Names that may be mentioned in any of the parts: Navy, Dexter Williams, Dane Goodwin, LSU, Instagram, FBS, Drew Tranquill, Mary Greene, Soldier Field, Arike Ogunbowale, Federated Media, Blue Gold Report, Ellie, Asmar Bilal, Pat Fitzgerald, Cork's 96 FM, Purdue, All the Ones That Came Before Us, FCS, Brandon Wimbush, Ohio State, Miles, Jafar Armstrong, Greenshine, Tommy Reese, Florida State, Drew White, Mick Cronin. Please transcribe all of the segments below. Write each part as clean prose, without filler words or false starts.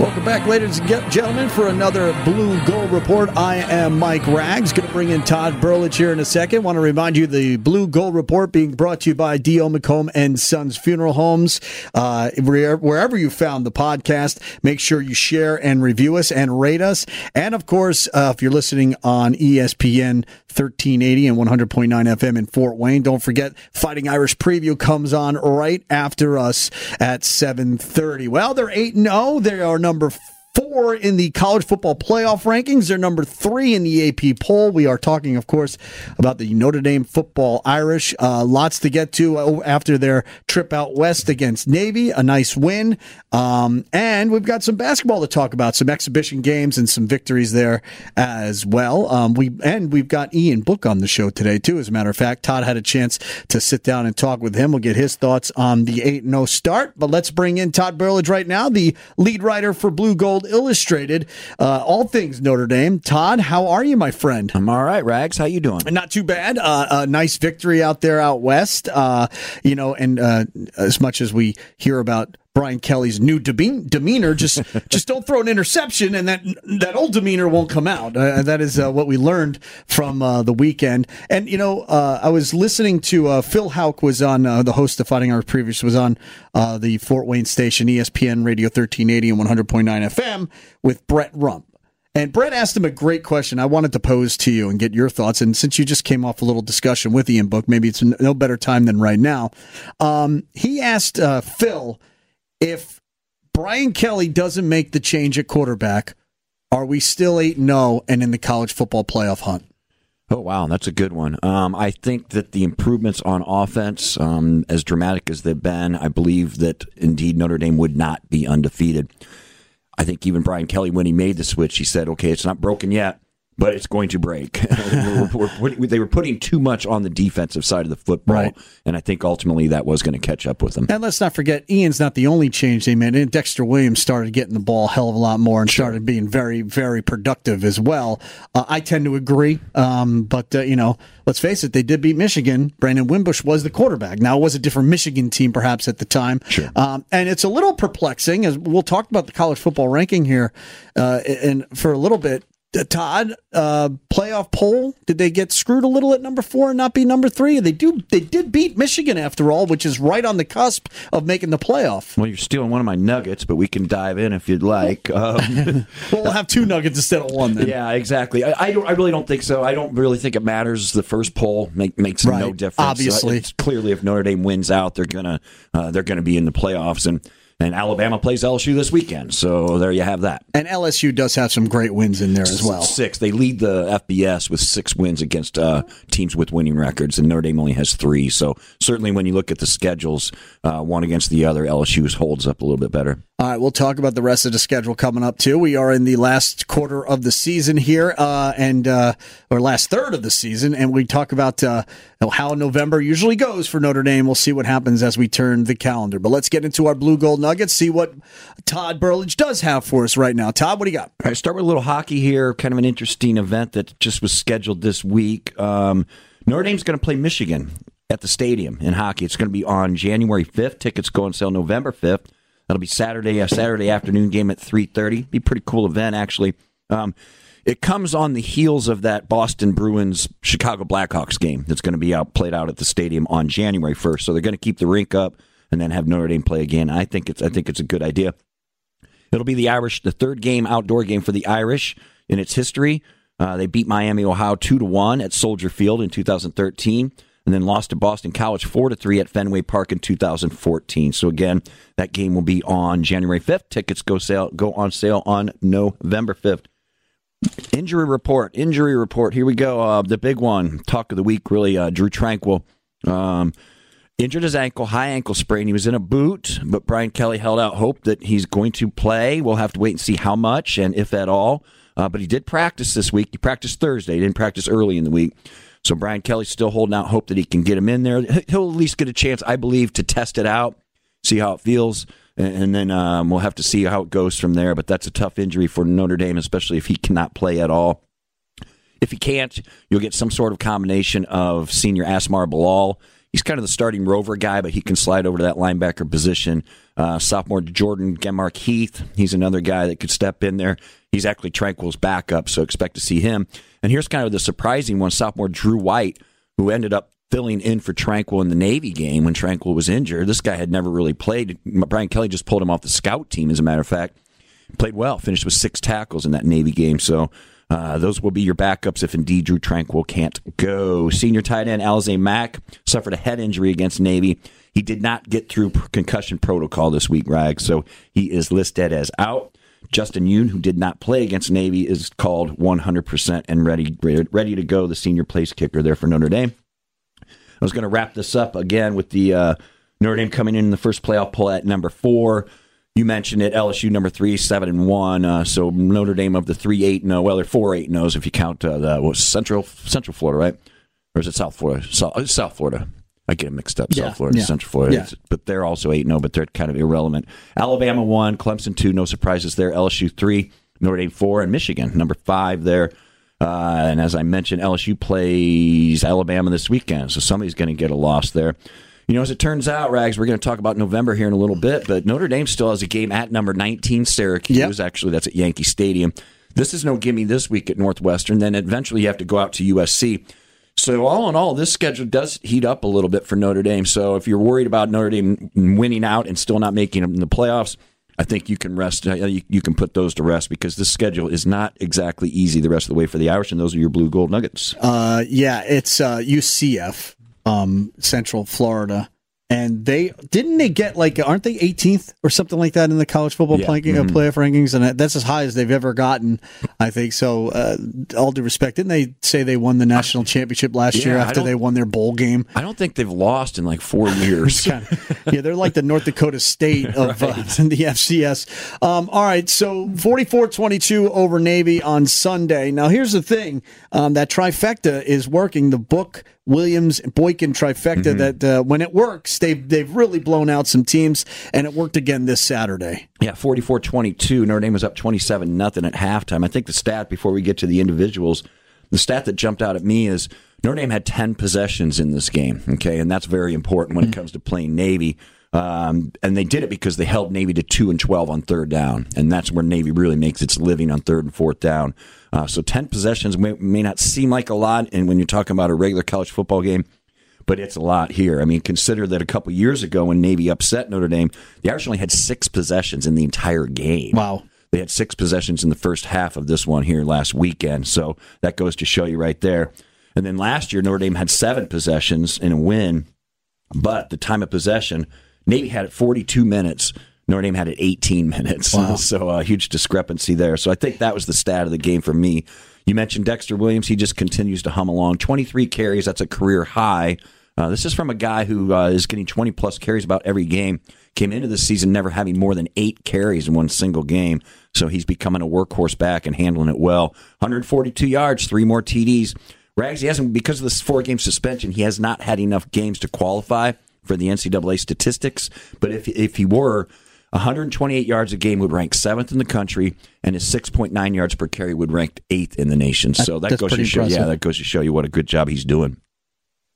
Welcome back, ladies and gentlemen, for another Blue Gold Report. I am Mike Rags. Going to bring in Todd Burlage here in a second. Want to remind you the Blue Gold Report being brought to you by D.O. McComb and Sons Funeral Homes. Wherever you found the podcast, make sure you share and review us and rate us. And, of course, if you're listening on ESPN 1380 and 100.9 FM in Fort Wayne, don't forget Fighting Irish Preview comes on right after us at 7:30. Well, they're 8-0. They are number 4 in the college football playoff rankings. They're number 3 in the AP poll. We are talking, of course, about the Notre Dame football Irish. Lots to get to after their trip out west against Navy. A nice win. And we've got some basketball to talk about, some exhibition games and some victories there as well. We've got Ian Book on the show today, too, as a matter of fact. Todd had a chance to sit down and talk with him. We'll get his thoughts on the 8-0 start. But let's bring in Todd Burlage right now, the lead writer for Blue Gold Illustrated, all things Notre Dame. Todd, how are you, my friend? I'm all right, Rags. How you doing? Not too bad. A nice victory out there out west. As much as we hear about Brian Kelly's new demeanor, just don't throw an interception, and that old demeanor won't come out. That is what we learned from the weekend. And I was listening to Phil Houck was on the host of Fighting Irish Preview was on the Fort Wayne station ESPN Radio 1380 and 100.9 FM with Brett Rump. And Brett asked him a great question I wanted to pose to you and get your thoughts. And since you just came off a little discussion with Ian Book, maybe it's no better time than right now. He asked Phil, if Brian Kelly doesn't make the change at quarterback, are we still 8-0 and in the college football playoff hunt? Oh, wow, that's a good one. I think that the improvements on offense, as dramatic as they've been, I believe that, indeed, Notre Dame would not be undefeated. I think even Brian Kelly, when he made the switch, he said, okay, it's not broken yet, but it's going to break. They were putting too much on the defensive side of the football, right, and I think ultimately that was going to catch up with them. And let's not forget, Ian's not the only change they made. And Dexter Williams started getting the ball a hell of a lot more and started being very, very productive as well. I tend to agree, but let's face it, they did beat Michigan. Brandon Wimbush was the quarterback. Now, it was a different Michigan team perhaps at the time. Sure. And it's a little perplexing, as we'll talk about the college football ranking here and for a little bit. Todd, playoff poll, did they get screwed a little at number 4 and not be number 3? They did beat Michigan after all, which is right on the cusp of making the playoff. Well, you're stealing one of my nuggets, but we can dive in if you'd like. Well, we'll have 2 nuggets instead of 1 then. Yeah, exactly. I really don't think so. I don't really think it matters. The first poll makes right, no difference. Obviously. It's clearly, if Notre Dame wins out, they're gonna be in the playoffs. And Alabama plays LSU this weekend, so there you have that. And LSU does have some great wins in there as well. 6. They lead the FBS with 6 wins against teams with winning records, and Notre Dame only has 3. So certainly when you look at the schedules, one against the other, LSU's holds up a little bit better. All right, we'll talk about the rest of the schedule coming up, too. We are in the last quarter of the season here, or last third of the season, and we talk about how November usually goes for Notre Dame. We'll see what happens as we turn the calendar. But let's get into our Blue Gold Nuggets, see what Todd Burlage does have for us right now. Todd, what do you got? All right, start with a little hockey here, kind of an interesting event that just was scheduled this week. Notre Dame's going to play Michigan at the stadium in hockey. It's going to be on January 5th. Tickets go on sale November 5th. That'll be Saturday afternoon game at 3:30. Be a pretty cool event, actually. It comes on the heels of that Boston Bruins-Chicago Blackhawks game that's going to be played out at the stadium on January 1st. So they're going to keep the rink up and then have Notre Dame play again. I think it's a good idea. It'll be the third outdoor game for the Irish in its history. They beat Miami, Ohio 2-1 at Soldier Field in 2013. And then lost to Boston College 4-3 at Fenway Park in 2014. So again, that game will be on January 5th. Tickets go on sale on November 5th. Injury report. Here we go. The big one. Talk of the week, really. Drew Tranquil injured his ankle, high ankle sprain. He was in a boot, but Brian Kelly held out hope that he's going to play. We'll have to wait and see how much and if at all. But he did practice this week. He practiced Thursday. He didn't practice early in the week. So Brian Kelly's still holding out hope that he can get him in there. He'll at least get a chance, I believe, to test it out, see how it feels, And then we'll have to see how it goes from there. But that's a tough injury for Notre Dame, especially if he cannot play at all. If he can't, you'll get some sort of combination of senior Asmar Bilal. He's kind of the starting rover guy, but he can slide over to that linebacker position. Sophomore Jordan Genmark Heath, he's another guy that could step in there. He's actually Tranquil's backup, so expect to see him. And here's kind of the surprising one, sophomore Drew White, who ended up filling in for Tranquil in the Navy game when Tranquil was injured. This guy had never really played. Brian Kelly just pulled him off the scout team, as a matter of fact. Played well, finished with 6 tackles in that Navy game, so... those will be your backups if indeed Drew Tranquil can't go. Senior tight end Alize Mack suffered a head injury against Navy. He did not get through concussion protocol this week, Rags, so he is listed as out. Justin Yoon, who did not play against Navy, is called 100% and ready to go, the senior place kicker there for Notre Dame. I was going to wrap this up again with the Notre Dame coming in the first playoff poll at number 4. You mentioned it, LSU number 3, 7-1. So Notre Dame of the 3-8-0, well, they're 4-8-0s if you count Central Florida, right? Or is it South Florida? South Florida. I get it mixed up. Yeah, South Florida, yeah. Central Florida. Yeah. But they're also 8-0, but they're kind of irrelevant. Alabama 1, Clemson 2, no surprises there. LSU 3, Notre Dame 4, and Michigan number 5 there. And as I mentioned, LSU plays Alabama this weekend, so somebody's going to get a loss there. You know, as it turns out, Rags, we're going to talk about November here in a little bit, but Notre Dame still has a game at number 19, Syracuse. Yep. Actually, that's at Yankee Stadium. This is no gimme this week at Northwestern. Then eventually you have to go out to USC. So all in all, this schedule does heat up a little bit for Notre Dame. So if you're worried about Notre Dame winning out and still not making it in the playoffs, I think you can rest. You can put those to rest because this schedule is not exactly easy the rest of the way for the Irish, and those are your Blue Gold Nuggets. Yeah, it's UCF. Central Florida, and aren't they 18th or something like that in the college football playoff rankings? And that's as high as they've ever gotten, I think. So, all due respect, didn't they say they won the national championship last year after they won their bowl game? I don't think they've lost in like 4 years. They're like the North Dakota State of the FCS. All right, so 44-22 over Navy on Sunday. Now, here's the thing: that trifecta is working. The Book, Williams, Boykin trifecta, that when it works, they've really blown out some teams, and it worked again this Saturday. Yeah, 44-22. Notre Dame was up 27-0 at halftime. I think the stat, before we get to the individuals, the stat that jumped out at me is Notre Dame had 10 possessions in this game, okay, and that's very important when it comes to playing Navy. And they did it because they held Navy to 2 and 12 on third down, and that's where Navy really makes its living on third and fourth down. So 10 possessions may not seem like a lot, and when you're talking about a regular college football game, but it's a lot here. I mean, consider that a couple years ago when Navy upset Notre Dame, the Irish only had 6 possessions in the entire game. Wow. They had 6 possessions in the first half of this one here last weekend, so that goes to show you right there. And then last year, Notre Dame had 7 possessions in a win, but the time of possession... Navy had it 42 minutes. Notre Dame had it 18 minutes. Wow. So a huge discrepancy there. So I think that was the stat of the game for me. You mentioned Dexter Williams. He just continues to hum along. 23 carries. That's a career high. This is from a guy who is getting 20-plus carries about every game. Came into the season never having more than 8 carries in one single game. So he's becoming a workhorse back and handling it well. 142 yards, 3 more TDs. Rags, he hasn't, because of this 4-game suspension, he has not had enough games to qualify for the NCAA statistics, but if he were, 128 yards a game would rank 7th in the country, and his 6.9 yards per carry would rank 8th in the nation. So that goes to show you what a good job he's doing.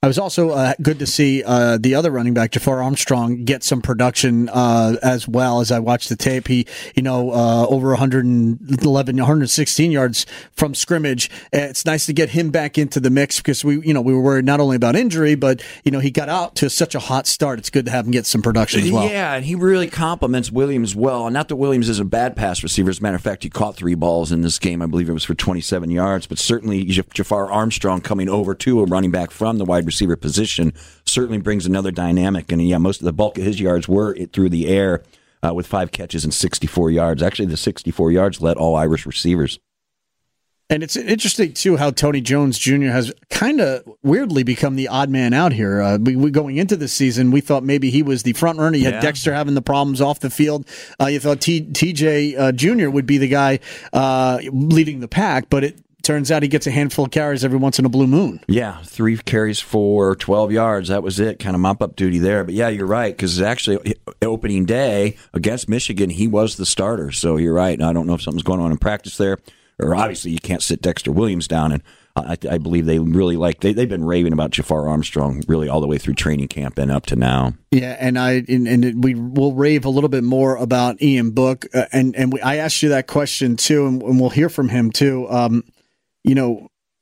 I was also good to see the other running back, Jafar Armstrong, get some production as well. As I watched the tape, he, over 111, 116 yards from scrimmage. It's nice to get him back into the mix because we were worried not only about injury, but he got out to such a hot start. It's good to have him get some production as well. Yeah, and he really compliments Williams well. And not that Williams is a bad pass receiver. As a matter of fact, he caught 3 balls in this game. I believe it was for 27 yards. But certainly Jafar Armstrong coming over to a running back from the wide receiver position certainly brings another dynamic, and most of the bulk of his yards were through the air with 5 catches and 64 yards. Actually, the 64 yards led all Irish receivers. And it's interesting, too, how Tony Jones Jr. has kind of weirdly become the odd man out here. Going into this season, we thought maybe he was the front runner. You had Dexter having the problems off the field. You thought TJ Jr. would be the guy leading the pack, but it turns out he gets a handful of carries every once in a blue moon. Yeah, 3 carries for 12 yards. That was it, kind of mop-up duty there. But, yeah, you're right, because actually opening day against Michigan, he was the starter. So you're right. I don't know if something's going on in practice there. Or obviously you can't sit Dexter Williams down. And I believe they really like they've been raving about Jafar Armstrong really all the way through training camp and up to now. Yeah, and we will rave a little bit more about Ian Book. I asked you that question too, and we'll hear from him too.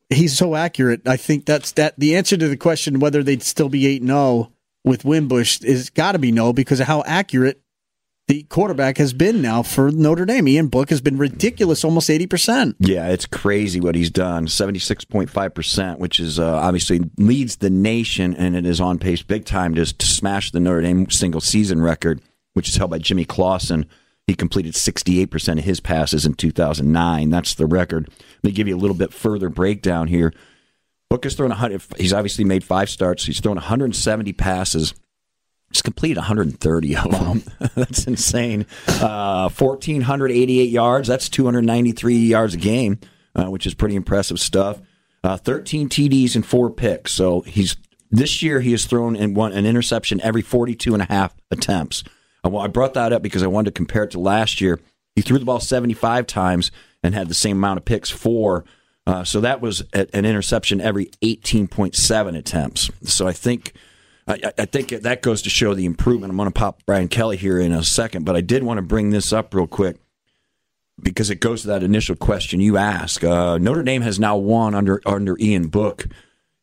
He's so accurate. I think that's the answer to the question whether they'd still be 8-0 with Wimbush is got to be no, because of how accurate the quarterback has been now for Notre Dame. Ian Book has been ridiculous, almost 80%. Yeah, it's crazy what he's done, 76.5%, which is obviously leads the nation, and it is on pace big time to smash the Notre Dame single-season record, which is held by Jimmy Clausen. He completed 68% of his passes in 2009. That's the record. Let me give you a little bit further breakdown here. Book has thrown 100. He's obviously made 5 starts. He's thrown 170 passes. He's completed 130 of them. That's insane. 1,488 yards. That's 293 yards a game, which is pretty impressive stuff. 13 TDs and 4 picks. So this year he has thrown an interception every 42 and a half attempts. I brought that up because I wanted to compare it to last year. He threw the ball 75 times and had the same amount of picks, 4. So that was an interception every 18.7 attempts. So I think that goes to show the improvement. I'm going to pop Brian Kelly here in a second, but I did want to bring this up real quick because it goes to that initial question you asked. Notre Dame has now won under Ian Book.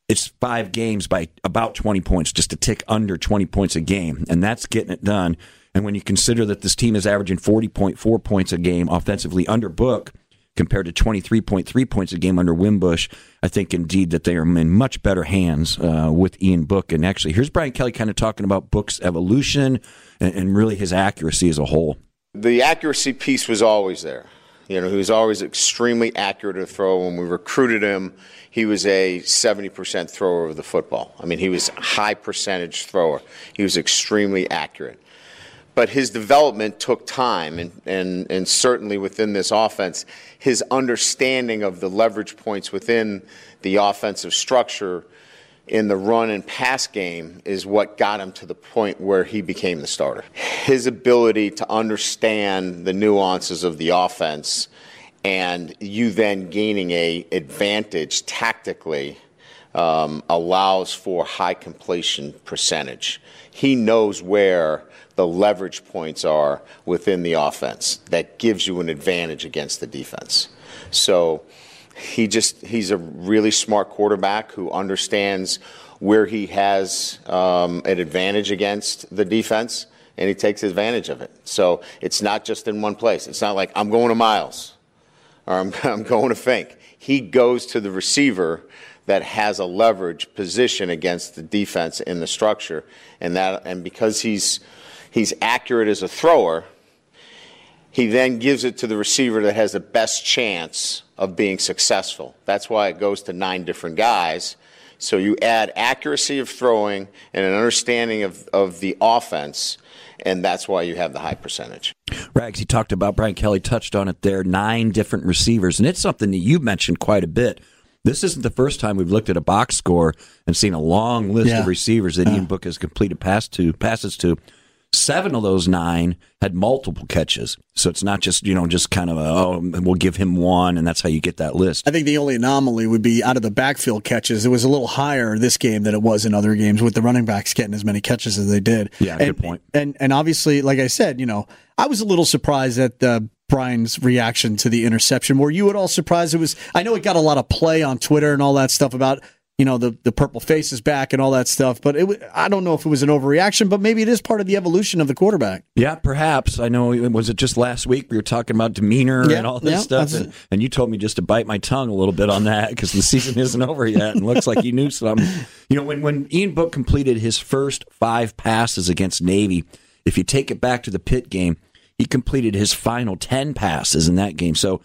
It's 5 games by about 20 points, just a tick under 20 points a game, and that's getting it done. And when you consider that this team is averaging 40.4 points a game offensively under Book compared to 23.3 points a game under Wimbush, I think indeed that they are in much better hands with Ian Book. And actually, here's Brian Kelly kind of talking about Book's evolution and really his accuracy as a whole. The accuracy piece was always there. He was always extremely accurate to throw. When we recruited him, he was a 70% thrower of the football. I mean, he was a high percentage thrower. He was extremely accurate. But his development took time, and certainly within this offense, his understanding of the leverage points within the offensive structure in the run and pass game is what got him to the point where he became the starter. His ability to understand the nuances of the offense and you then gaining an advantage tactically allows for high completion percentage. He knows where the leverage points are within the offense. That gives you an advantage against the defense. So he's a really smart quarterback who understands where he has an advantage against the defense, and he takes advantage of it. So it's not just in one place. It's not like I'm going to Miles or I'm going to Fink. He goes to the receiver that has a leverage position against the defense in the structure, and because he's accurate as a thrower, he then gives it to the receiver that has the best chance of being successful. That's why it goes to 9 different guys. So you add accuracy of throwing and an understanding of the offense, and that's why you have the high percentage. Rags, he talked about, Brian Kelly touched on it there, 9 different receivers, and it's something that you mentioned quite a bit. This isn't the first time we've looked at a box score and seen a long list of receivers that Ian Book has completed passes to. 7 of those 9 had multiple catches. So it's not just, just kind of, we'll give him 1, and that's how you get that list. I think the only anomaly would be out of the backfield catches. It was a little higher this game than it was in other games with the running backs getting as many catches as they did. Yeah, good point. And obviously, like I said, I was a little surprised at Brian's reaction to the interception. Were you at all surprised? I know it got a lot of play on Twitter and all that stuff about the purple face is back and all that stuff, but I don't know if it was an overreaction, but maybe it is part of the evolution of the quarterback. Yeah, perhaps. I know, was it just last week we were talking about demeanor and all this stuff, and you told me just to bite my tongue a little bit on that because the season isn't over yet and looks like you knew something. When Ian Book completed his first 5 passes against Navy, if you take it back to the Pitt game, he completed his final 10 passes in that game. So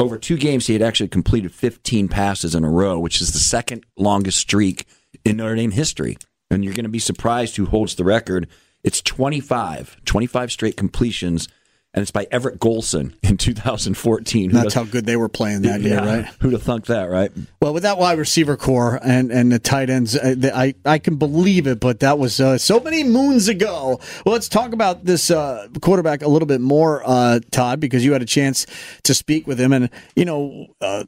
over 2 games, he had actually completed 15 passes in a row, which is the second longest streak in Notre Dame history. And you're going to be surprised who holds the record. It's 25 straight completions and it's by Everett Golson in 2014. That's how good they were playing that year, right? Who'd have thunk that, right? Well, with that wide receiver core and the tight ends, I can believe it, but that was so many moons ago. Well, let's talk about this quarterback a little bit more, Todd, because you had a chance to speak with him. And, you know,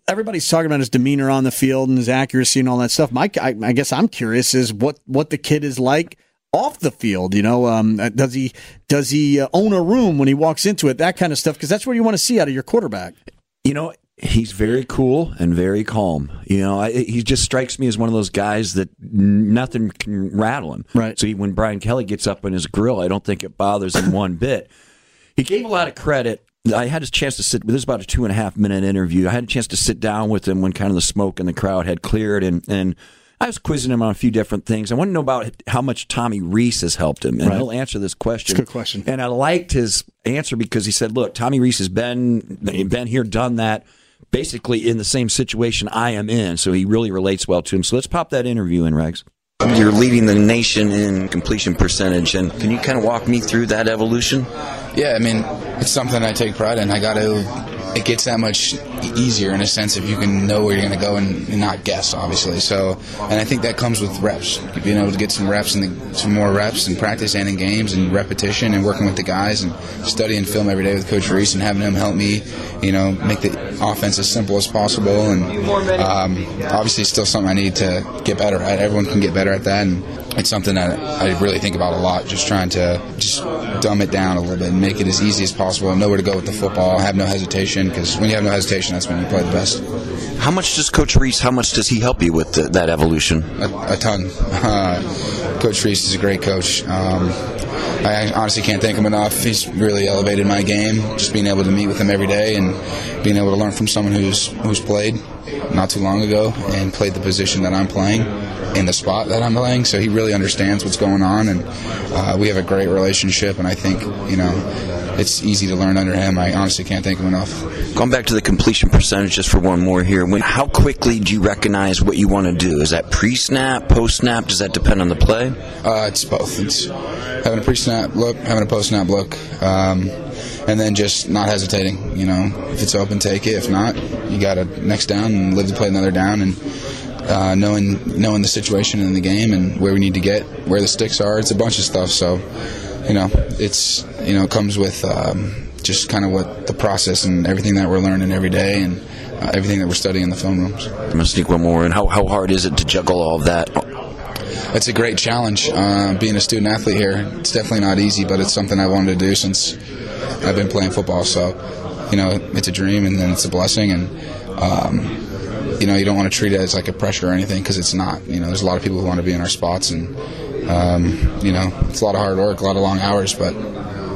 everybody's talking about his demeanor on the field and his accuracy and all that stuff. Mike, I guess I'm curious is what the kid is like off the field, you know, does he own a room when he walks into it, that kind of stuff, because that's what you want to see out of your quarterback. You know, he's very cool and very calm. You know, he just strikes me as one of those guys that nothing can rattle him. Right. So when Brian Kelly gets up in his grill, I don't think it bothers him one bit. He gave a lot of credit. I had a chance to sit. This is about a 2.5-minute interview. I had a chance to sit down with him when kind of the smoke in the crowd had cleared, and I was quizzing him on a few different things. I want to know about how much Tommy Reese has helped him, and he'll answer this question. It's a good question. And I liked his answer because he said, look, Tommy Reese has been here, done that, basically in the same situation I am in, so he really relates well to him. So let's pop that interview in, Regs. You're leading the nation in completion percentage, and can you kind of walk me through that evolution? Yeah, I mean, it's something I take pride in. It gets that much easier in a sense if you can know where you're going to go and not guess, obviously. So, and I think that comes with reps, being able to get some reps and some more reps and practice and in games and repetition and working with the guys and studying film every day with Coach Reese and having him help me, you know, make the offense as simple as possible. And obviously it's still something I need to get better at. Everyone can get better at that, and it's something that I really think about a lot, just trying to just dumb it down a little bit and make it as easy as possible and know where to go with the football, have no hesitation. Because when you have no hesitation, that's when you play the best. How much does Coach Reese, how much does he help you with that evolution? A ton. Coach Reese is a great coach. I honestly can't thank him enough. He's really elevated my game, just being able to meet with him every day and being able to learn from someone who's played not too long ago and played the position that I'm playing in the spot that I'm playing. So he really understands what's going on, and we have a great relationship, and I think, you know, it's easy to learn under him. I honestly can't thank him enough. Going back to the completion percentage just for one more here, how quickly do you recognize what you want to do? Is that pre-snap, post-snap? Does that depend on the play? It's both. It's having a pre-snap look, having a post-snap look, and then just not hesitating. You know, if it's open, take it. If not, you got a next down and live to play another down, and knowing the situation in the game and where we need to get, where the sticks are. It's a bunch of stuff. So, you know, it's, you know, it comes with just kind of what the process and everything that we're learning every day and everything that we're studying in the film rooms. I'm going to sneak one more in. How hard is it to juggle all of that? It's a great challenge being a student athlete here. It's definitely not easy, but it's something I wanted to do since I've been playing football. So, you know, it's a dream, and then it's a blessing, and you know, you don't want to treat it as like a pressure or anything, because it's not. You know, there's a lot of people who want to be in our spots, and you know, it's a lot of hard work, a lot of long hours, but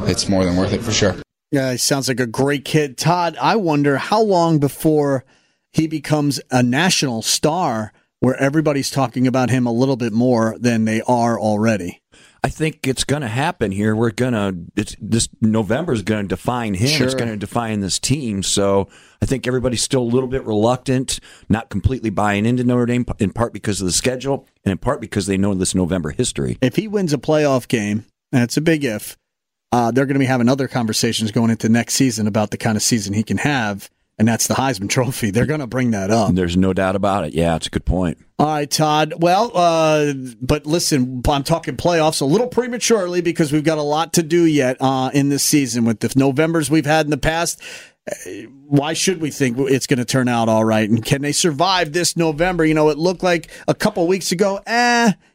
it's more than worth it for sure. Yeah, he sounds like a great kid. Todd, I wonder how long before he becomes a national star where everybody's talking about him a little bit more than they are already. I think it's going to happen here. This November is going to define him. Sure. It's going to define this team. So I think everybody's still a little bit reluctant, not completely buying into Notre Dame, in part because of the schedule and in part because they know this November history. If he wins a playoff game, and it's a big if, they're going to be having other conversations going into next season about the kind of season he can have. And that's the Heisman Trophy. They're going to bring that up. There's no doubt about it. Yeah, it's a good point. All right, Todd. Well, but listen, I'm talking playoffs a little prematurely because we've got a lot to do yet in this season. With the Novembers we've had in the past, why should we think it's going to turn out all right? And can they survive this November? You know, it looked like a couple weeks ago,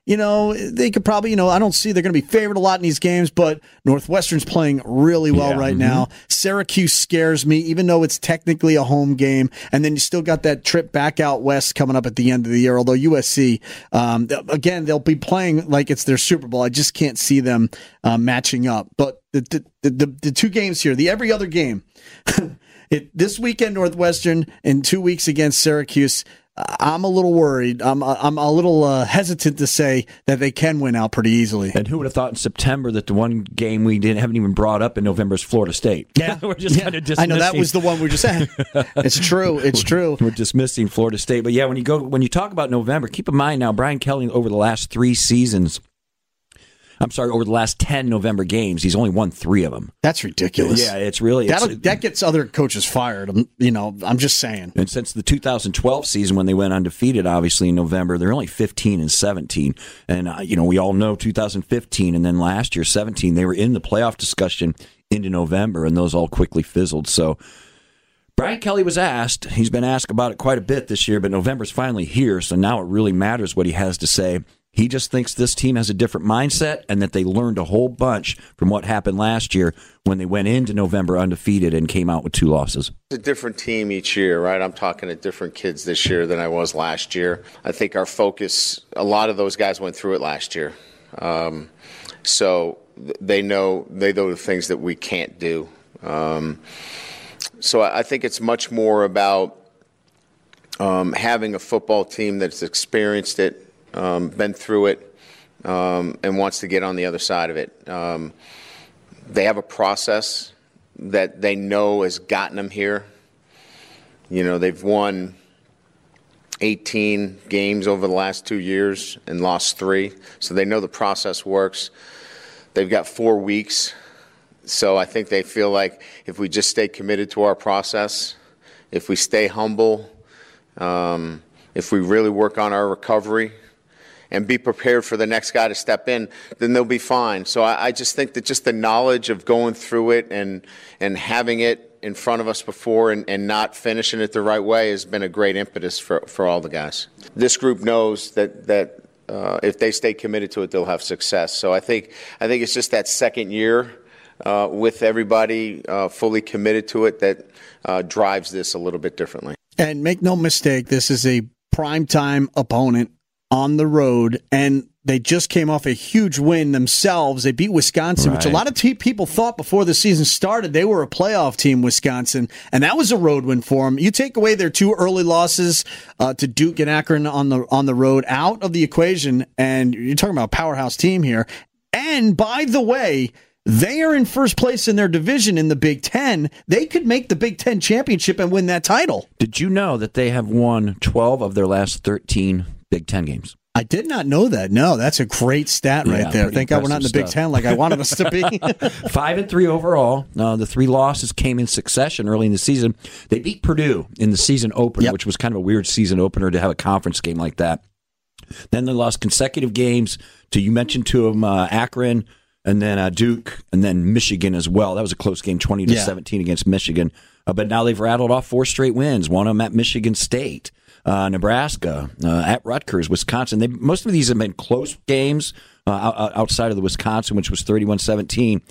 you know, they could probably, you know, I don't see they're going to be favored a lot in these games, but Northwestern's playing really well right now. Syracuse scares me, even though it's technically a home game. And then you still got that trip back out west coming up at the end of the year, although USC, again, they'll be playing like it's their Super Bowl. I just can't see them matching up. But the two games here, the every other game, this weekend Northwestern and 2 weeks against Syracuse, I'm a little worried. I'm a little hesitant to say that they can win out pretty easily. And who would have thought in September that the one game we haven't even brought up in November is Florida State? Yeah, we're just kind of dismissing. I know that was the one we were just saying. It's true. It's true. We're dismissing Florida State, but yeah, when you talk about November, keep in mind now Brian Kelly over the last 3 seasons. over the last 10 November games, he's only won 3 of them. That's ridiculous. Yeah, it's really... that gets other coaches fired, I'm just saying. And since the 2012 season, when they went undefeated, obviously, in November, they're only 15-17. And, we all know 2015, and then last year, 17, they were in the playoff discussion into November, and those all quickly fizzled. So... Brian Kelly was asked. He's been asked about it quite a bit this year, but November's finally here, so now it really matters what he has to say. He just thinks this team has a different mindset and that they learned a whole bunch from what happened last year when they went into November undefeated and came out with 2 losses. It's a different team each year, right? I'm talking to different kids this year than I was last year. I think our focus, a lot of those guys went through it last year. So they know the things that we can't do. So I think it's much more about having a football team that's experienced it, been through it, and wants to get on the other side of it. They have a process that they know has gotten them here. They've won 18 games over the last 2 years and lost 3, so they know the process works. They've got 4 weeks. So I think they feel like if we just stay committed to our process, if we stay humble, if we really work on our recovery and be prepared for the next guy to step in, then they'll be fine. So I just think that just the knowledge of going through it and having it in front of us before and not finishing it the right way has been a great impetus for all the guys. This group knows that if they stay committed to it, they'll have success. So I think it's just that second year. With everybody fully committed to it, that drives this a little bit differently. And make no mistake, this is a primetime opponent on the road, and they just came off a huge win themselves. They beat Wisconsin, right, which a lot of people thought before the season started they were a playoff team, Wisconsin, and that was a road win for them. You take away their 2 early losses to Duke and Akron on the road out of the equation, and you're talking about a powerhouse team here. And, by the way, they are in first place in their division in the Big Ten. They could make the Big Ten championship and win that title. Did you know that they have won 12 of their last 13 Big Ten games? I did not know that. No, that's a great stat right there. Thank God we're not in the Big Ten like I wanted us to be. 5-3 overall. The 3 losses came in succession early in the season. They beat Purdue in the season opener, which was kind of a weird season opener to have a conference game like that. Then they lost consecutive games to, you mentioned two of them, Akron, and then Duke, and then Michigan as well. That was a close game, 20-17 against Michigan. But now they've rattled off 4 straight wins, one of them at Michigan State, Nebraska, at Rutgers, Wisconsin. Most of these have been close games outside of the Wisconsin, which was 31-17.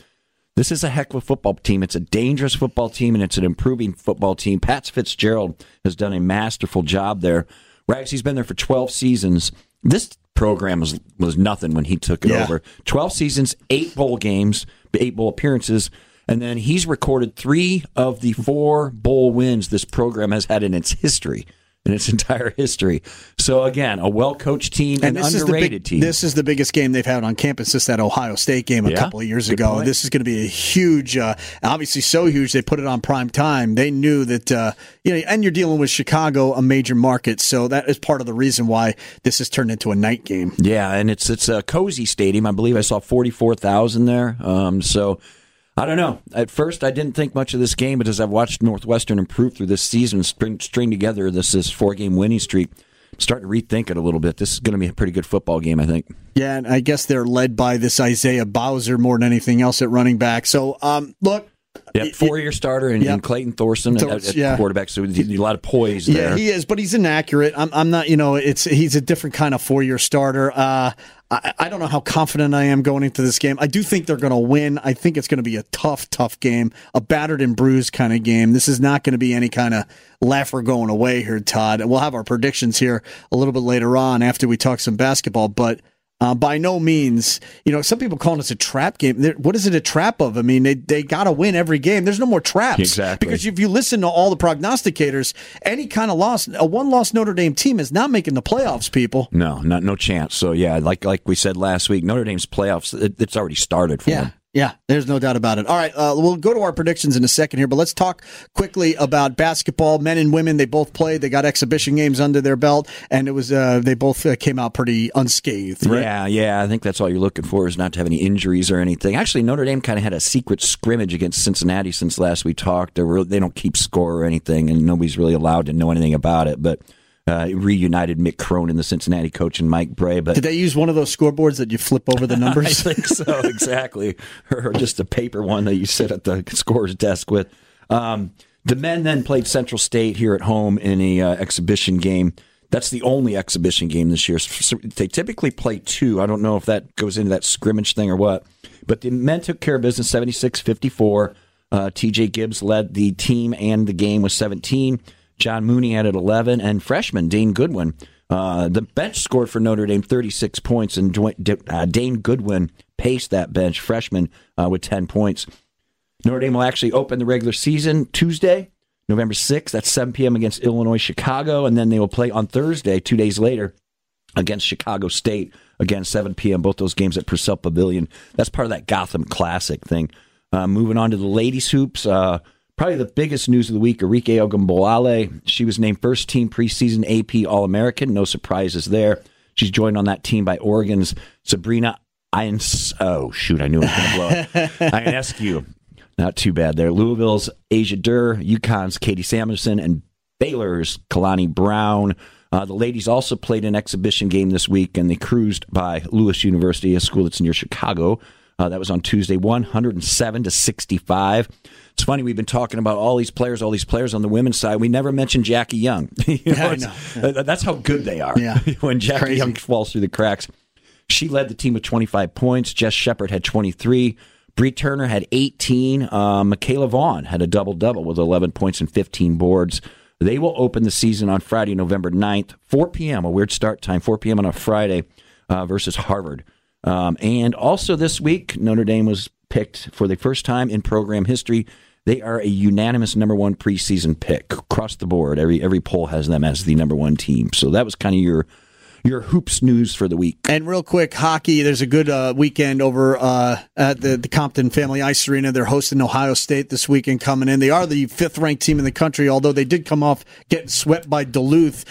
This is a heck of a football team. It's a dangerous football team, and it's an improving football team. Pat Fitzgerald has done a masterful job there. Rags, he's been there for 12 seasons. This program was nothing when he took it over. 12 seasons, 8 bowl games, 8 bowl appearances, and then he's recorded 3 of the 4 bowl wins this program has had in its history, in its entire history. So, again, a well-coached team and underrated team. This is the biggest game they've had on campus since that Ohio State game a couple of years ago. Point. This is going to be a huge, obviously so huge, they put it on prime time. They knew that, and you're dealing with Chicago, a major market, so that is part of the reason why this has turned into a night game. Yeah, and it's a cozy stadium. I believe I saw 44,000 there, so... I don't know. At first, I didn't think much of this game, but as I've watched Northwestern improve through this season, string together this 4-game winning streak, I'm starting to rethink it a little bit. This is going to be a pretty good football game, I think. Yeah, and I guess they're led by this Isaiah Bowser more than anything else at running back. So, look. Yeah, 4-year starter and Clayton Thorson at quarterback, so a lot of poise there. Yeah, he is, but he's inaccurate. I'm not, he's a different kind of 4-year starter. I don't know how confident I am going into this game. I do think they're going to win. I think it's going to be a tough game, a battered and bruised kind of game. This is not going to be any kind of laugher going away here, Todd. We'll have our predictions here a little bit later on after we talk some basketball, but... by no means, some people call this a trap game. What is it a trap of? I mean, they got to win every game. There's no more traps. Exactly. Because if you listen to all the prognosticators, any kind of loss, a one-loss Notre Dame team is not making the playoffs, people. No chance. So, like we said last week, Notre Dame's playoffs, it's already started for them. Yeah, there's no doubt about it. All right, we'll go to our predictions in a second here, but let's talk quickly about basketball. Men and women, they both played. They got exhibition games under their belt, and it was they both came out pretty unscathed, right? Yeah, I think that's all you're looking for is not to have any injuries or anything. Actually, Notre Dame kind of had a secret scrimmage against Cincinnati since last we talked. They don't keep score or anything, and nobody's really allowed to know anything about it, but... reunited Mick Cronin, the Cincinnati coach, and Mike Bray. But did they use one of those scoreboards that you flip over the numbers? I think so, exactly. Or just a paper one that you sit at the scorer's desk with. The men then played Central State here at home in an exhibition game. That's the only exhibition game this year. So they typically play two. I don't know if that goes into that scrimmage thing or what. But the men took care of business 76-54. TJ Gibbs led the team and the game with 17. John Mooney had at 11, and freshman Dane Goodwin. The bench scored for Notre Dame 36 points, and Dane Goodwin paced that bench, freshman, with 10 points. Notre Dame will actually open the regular season Tuesday, November 6th, at 7 p.m. against Illinois, Chicago, and then they will play on Thursday, 2 days later, against Chicago State, again, 7 p.m., both those games at Purcell Pavilion. That's part of that Gotham Classic thing. Moving on to the ladies' hoops, probably the biggest news of the week, Arike Ogunbowale. She was named first-team preseason AP All-American. No surprises there. She's joined on that team by Oregon's Sabrina Ionescu. Oh, shoot, I knew I was going to blow up. Ionescu. Not too bad there. Louisville's Asia Durr, UConn's Katie Samuelson, and Baylor's Kalani Brown. The ladies also played an exhibition game this week, and they cruised by Lewis University, a school that's near Chicago. That was on Tuesday, 107-65. It's funny, we've been talking about all these players on the women's side. We never mentioned Jackie Young. I know. That's how good they are when Jackie Young falls through the cracks. She led the team with 25 points. Jess Shepard had 23. Bree Turner had 18. Michaela Vaughn had a double-double with 11 points and 15 boards. They will open the season on Friday, November 9th, 4 p.m., a weird start time, 4 p.m. on a Friday versus Harvard. And also this week, Notre Dame was picked for the first time in program history. They are a unanimous number one preseason pick across the board. Every poll has them as the number one team. So that was kind of your hoops news for the week. And real quick, hockey, there's a good weekend over at the Compton Family Ice Arena. They're hosting Ohio State this weekend coming in. They are the fifth-ranked team in the country, although they did come off getting swept by Duluth.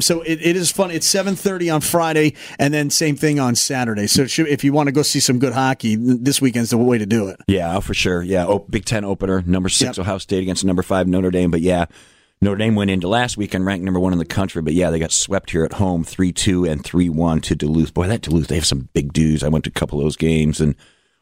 So it is fun. It's 7:30 on Friday, and then same thing on Saturday. So if you want to go see some good hockey, this weekend's the way to do it. Yeah, for sure. Yeah, Big Ten opener, number 6 Ohio State against number 5 Notre Dame. But, yeah. Notre Dame went into last weekend ranked number 1 in the country, but yeah, they got swept here at home 3-2 and 3-1 to Duluth. Boy, that Duluth, they have some big dudes. I went to a couple of those games, and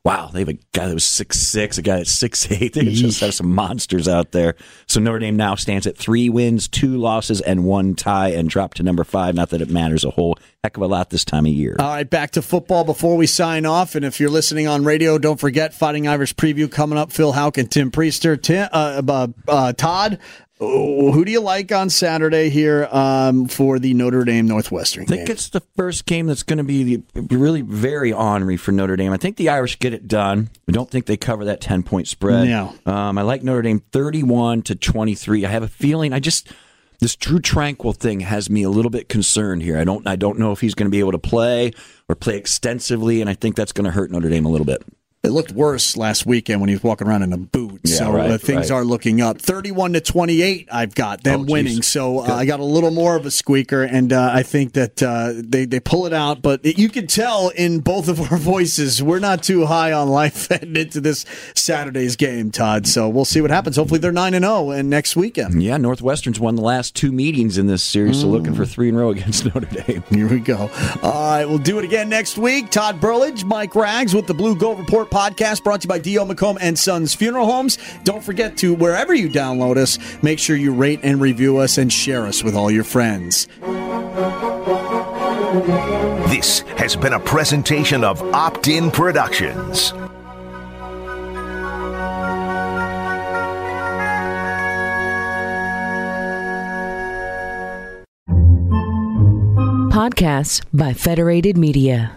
wow, they have a guy that was 6'6", a guy that's 6'8". They just have some monsters out there. So Notre Dame now stands at 3 wins, 2 losses, and 1 tie, and dropped to number 5. Not that it matters a whole heck of a lot this time of year. All right, back to football before we sign off. And if you're listening on radio, don't forget Fighting Irish Preview coming up. Phil Houck and Tim Priester. Todd. Oh, who do you like on Saturday here for the Notre Dame-Northwestern game? I think it's the first game that's going to be really very ornery for Notre Dame. I think the Irish get it done. I don't think they cover that 10-point spread. No. I like Notre Dame 31-23. I have a feeling this Drew Tranquill thing has me a little bit concerned here. I don't know if he's going to be able to play or play extensively, and I think that's going to hurt Notre Dame a little bit. It looked worse last weekend when he was walking around in a boot. Yeah, so things are looking up. 31-28, I've got them winning. So I got a little more of a squeaker, and I think that they pull it out. But you can tell in both of our voices, we're not too high on life heading into this Saturday's game, Todd. So we'll see what happens. Hopefully they're 9-0 and next weekend. Yeah, Northwestern's won the last 2 meetings in this series, so looking for 3 in a row against Notre Dame. Here we go. All right, we'll do it again next week. Todd Burlidge, Mike Rags with the Blue Gold Report podcast brought to you by D.O. McComb and Sons Funeral Homes. Don't forget to, wherever you download us, make sure you rate and review us and share us with all your friends. This has been a presentation of Opt-In Productions. Podcasts by Federated Media.